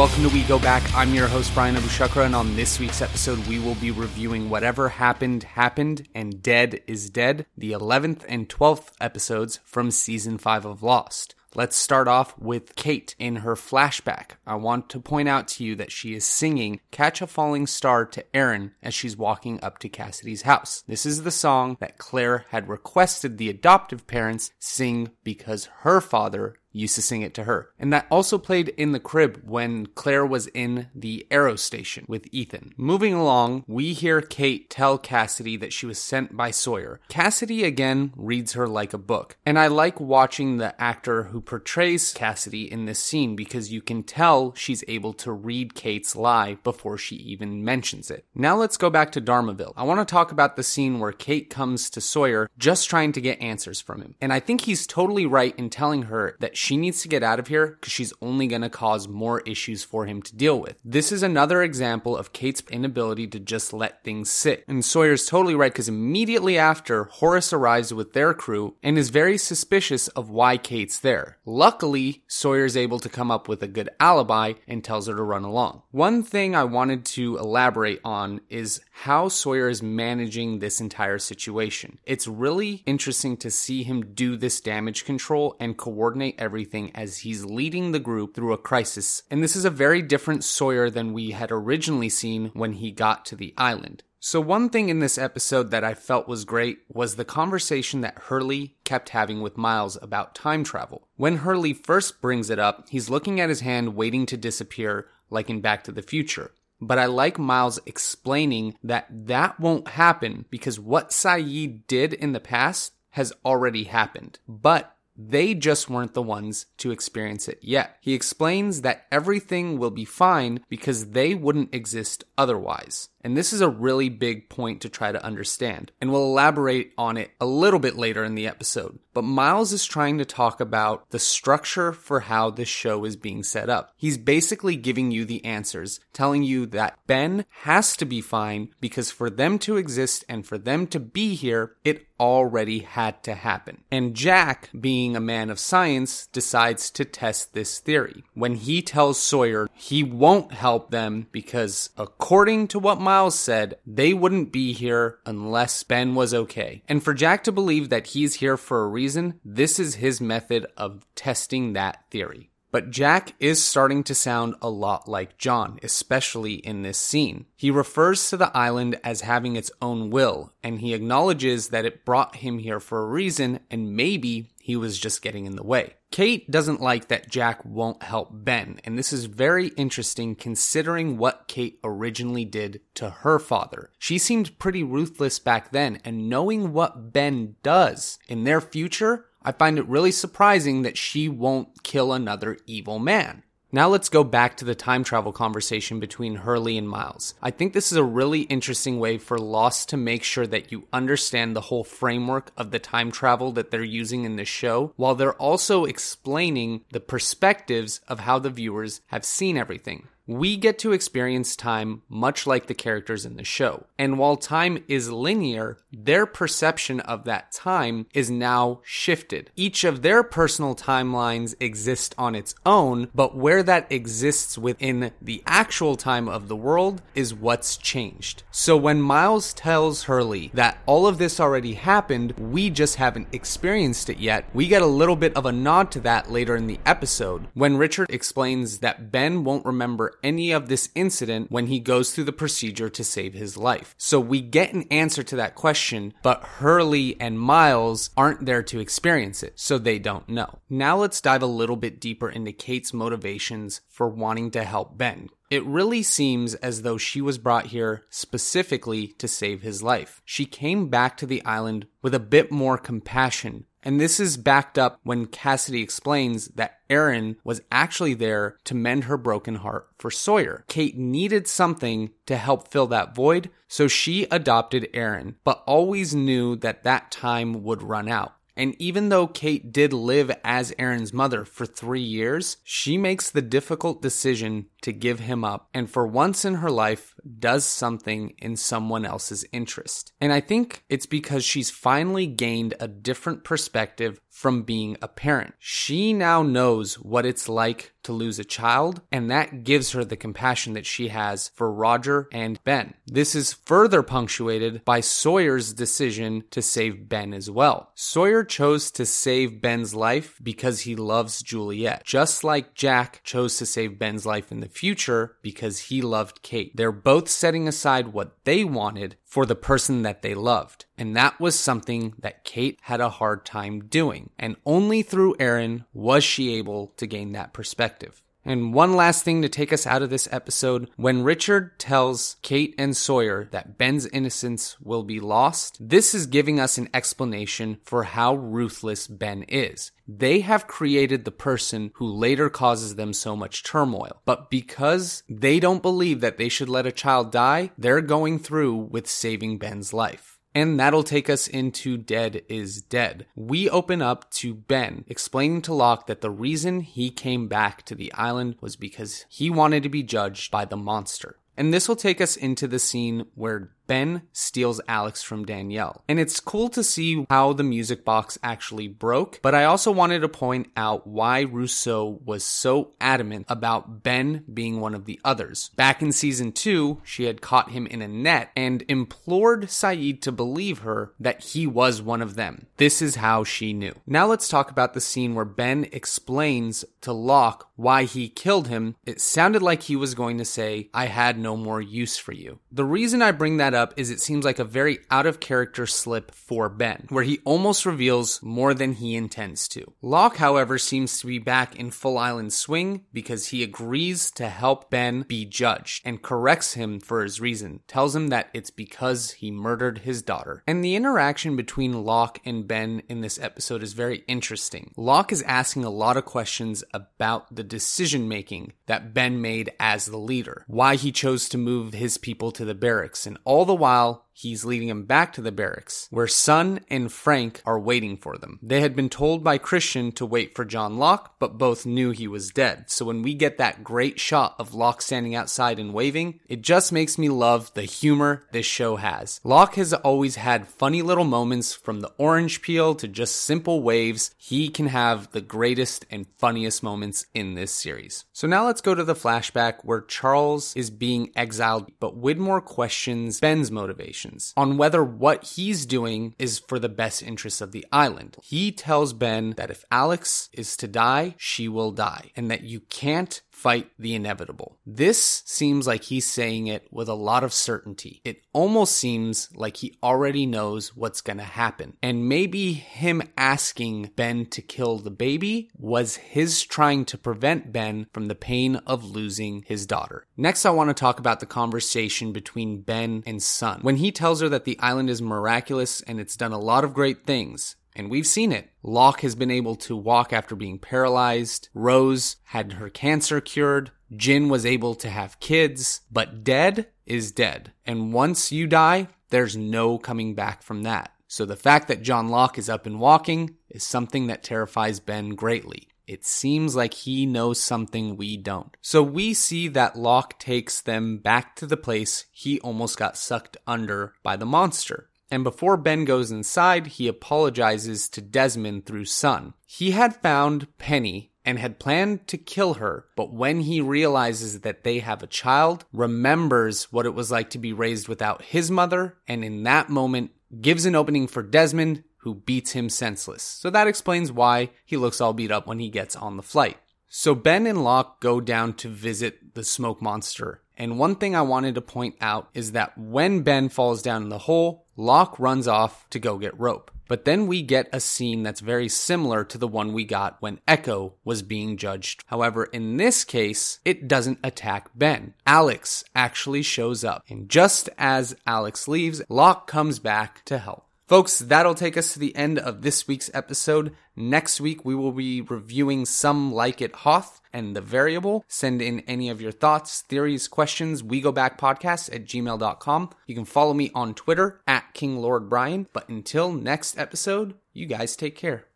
welcome to We Go Back. I'm your host, Brian Abushakra, and on this week's episode, we will be reviewing Whatever Happened, Happened, and Dead is Dead, the 11th and 12th episodes from Season 5 of Lost. Let's start off with Kate in her flashback. I want to point out to you that she is singing Catch a Falling Star to Aaron as she's walking up to Cassidy's house. This is the song that Claire had requested the adoptive parents sing because her father used to sing it to her. And that also played in the crib when Claire was in the aero station with Ethan. Moving along, we hear Kate tell Cassidy that she was sent by Sawyer. Cassidy again reads her like a book. And I like watching the actor who portrays Cassidy in this scene because you can tell she's able to read Kate's lie before she even mentions it. Now let's go back to Dharmaville. I want to talk about the scene where Kate comes to Sawyer just trying to get answers from him. And I think he's totally right in telling her that she needs to get out of here because she's only going to cause more issues for him to deal with. This is another example of Kate's inability to just let things sit. And Sawyer's totally right because immediately after, Horace arrives with their crew and is very suspicious of why Kate's there. Luckily, Sawyer's able to come up with a good alibi and tells her to run along. One thing I wanted to elaborate on is how Sawyer is managing this entire situation. It's really interesting to see him do this damage control and coordinate everything as he's leading the group through a crisis, and this is a very different Sawyer than we had originally seen when he got to the island. So one thing in this episode that I felt was great was the conversation that Hurley kept having with Miles about time travel. When Hurley first brings it up, he's looking at his hand waiting to disappear like in Back to the Future. But I like Miles explaining that won't happen because what Saeed did in the past has already happened. But they just weren't the ones to experience it yet. He explains that everything will be fine because they wouldn't exist otherwise. And this is a really big point to try to understand. And we'll elaborate on it a little bit later in the episode. But Miles is trying to talk about the structure for how this show is being set up. He's basically giving you the answers, telling you that Ben has to be fine because for them to exist and for them to be here, it already had to happen. And Jack, being a man of science, decides to test this theory. When he tells Sawyer he won't help them because according to what Miles said, they wouldn't be here unless Ben was okay. And for Jack to believe that he's here for a reason, this is his method of testing that theory. But Jack is starting to sound a lot like John, especially in this scene. He refers to the island as having its own will, and he acknowledges that it brought him here for a reason, and maybe he was just getting in the way. Kate doesn't like that Jack won't help Ben, and this is very interesting considering what Kate originally did to her father. She seemed pretty ruthless back then, and knowing what Ben does in their future, I find it really surprising that she won't kill another evil man. Now let's go back to the time travel conversation between Hurley and Miles. I think this is a really interesting way for Lost to make sure that you understand the whole framework of the time travel that they're using in this show, while they're also explaining the perspectives of how the viewers have seen everything. We get to experience time much like the characters in the show. And while time is linear, their perception of that time is now shifted. Each of their personal timelines exists on its own, but where that exists within the actual time of the world is what's changed. So when Miles tells Hurley that all of this already happened, we just haven't experienced it yet, we get a little bit of a nod to that later in the episode when Richard explains that Ben won't remember any of this incident when he goes through the procedure to save his life. So we get an answer to that question, but Hurley and Miles aren't there to experience it, so they don't know. Now let's dive a little bit deeper into Kate's motivations for wanting to help Ben. It really seems as though she was brought here specifically to save his life. She came back to the island with a bit more compassion, and this is backed up when Cassidy explains that Aaron was actually there to mend her broken heart for Sawyer. Kate needed something to help fill that void, so she adopted Aaron, but always knew that time would run out. And even though Kate did live as Aaron's mother for 3 years, she makes the difficult decision to give him up. And for once in her life, does something in someone else's interest. And I think it's because she's finally gained a different perspective from being a parent. She now knows what it's like to lose a child, and that gives her the compassion that she has for Roger and Ben. This is further punctuated by Sawyer's decision to save Ben as well. Sawyer chose to save Ben's life because he loves Juliet, just like Jack chose to save Ben's life in the future because he loved Kate. They're both setting aside what they wanted for the person that they loved. And that was something that Kate had a hard time doing. And only through Aaron was she able to gain that perspective. And one last thing to take us out of this episode, when Richard tells Kate and Sawyer that Ben's innocence will be lost, this is giving us an explanation for how ruthless Ben is. They have created the person who later causes them so much turmoil. But because they don't believe that they should let a child die, they're going through with saving Ben's life. And that'll take us into Dead is Dead. We open up to Ben explaining to Locke that the reason he came back to the island was because he wanted to be judged by the monster. And this will take us into the scene where Ben steals Alex from Danielle. And it's cool to see how the music box actually broke, but I also wanted to point out why Rousseau was so adamant about Ben being one of the others. Back in season 2, she had caught him in a net and implored Saeed to believe her that he was one of them. This is how she knew. Now let's talk about the scene where Ben explains to Locke why he killed him. It sounded like he was going to say, "I had no more use for you." The reason I bring that up is it seems like a very out of character slip for Ben, where he almost reveals more than he intends to. Locke, however, seems to be back in full island swing because he agrees to help Ben be judged and corrects him for his reason, tells him that it's because he murdered his daughter. And the interaction between Locke and Ben in this episode is very interesting. Locke is asking a lot of questions about the decision making that Ben made as the leader, why he chose to move his people to the barracks, and all the while, he's leading him back to the barracks, where Son and Frank are waiting for them. They had been told by Christian to wait for John Locke, but both knew he was dead. So when we get that great shot of Locke standing outside and waving, it just makes me love the humor this show has. Locke has always had funny little moments, from the orange peel to just simple waves. He can have the greatest and funniest moments in this series. So now let's go to the flashback where Charles is being exiled, but Widmore questions Ben's motivation on whether what he's doing is for the best interests of the island. He tells Ben that if Alex is to die, she will die, and that you can't fight the inevitable. This seems like he's saying it with a lot of certainty. It almost seems like he already knows what's going to happen. And maybe him asking Ben to kill the baby was his trying to prevent Ben from the pain of losing his daughter. Next, I want to talk about the conversation between Ben and Son, when he tells her that the island is miraculous and it's done a lot of great things. And we've seen it. Locke has been able to walk after being paralyzed. Rose had her cancer cured. Jin was able to have kids. But dead is dead. And once you die, there's no coming back from that. So the fact that John Locke is up and walking is something that terrifies Ben greatly. It seems like he knows something we don't. So we see that Locke takes them back to the place he almost got sucked under by the monster. And before Ben goes inside, he apologizes to Desmond through Son. He had found Penny and had planned to kill her, but when he realizes that they have a child, remembers what it was like to be raised without his mother, and in that moment gives an opening for Desmond, who beats him senseless. So that explains why he looks all beat up when he gets on the flight. So Ben and Locke go down to visit the smoke monster. And one thing I wanted to point out is that when Ben falls down in the hole, Locke runs off to go get rope. But then we get a scene that's very similar to the one we got when Echo was being judged. However, in this case, it doesn't attack Ben. Alex actually shows up. And just as Alex leaves, Locke comes back to help. Folks, that'll take us to the end of this week's episode. Next week, we will be reviewing Some Like It Hoth and The Variable. Send in any of your thoughts, theories, questions, wegobackpodcast@gmail.com. You can follow me on Twitter @KingLordBrian. But until next episode, you guys take care.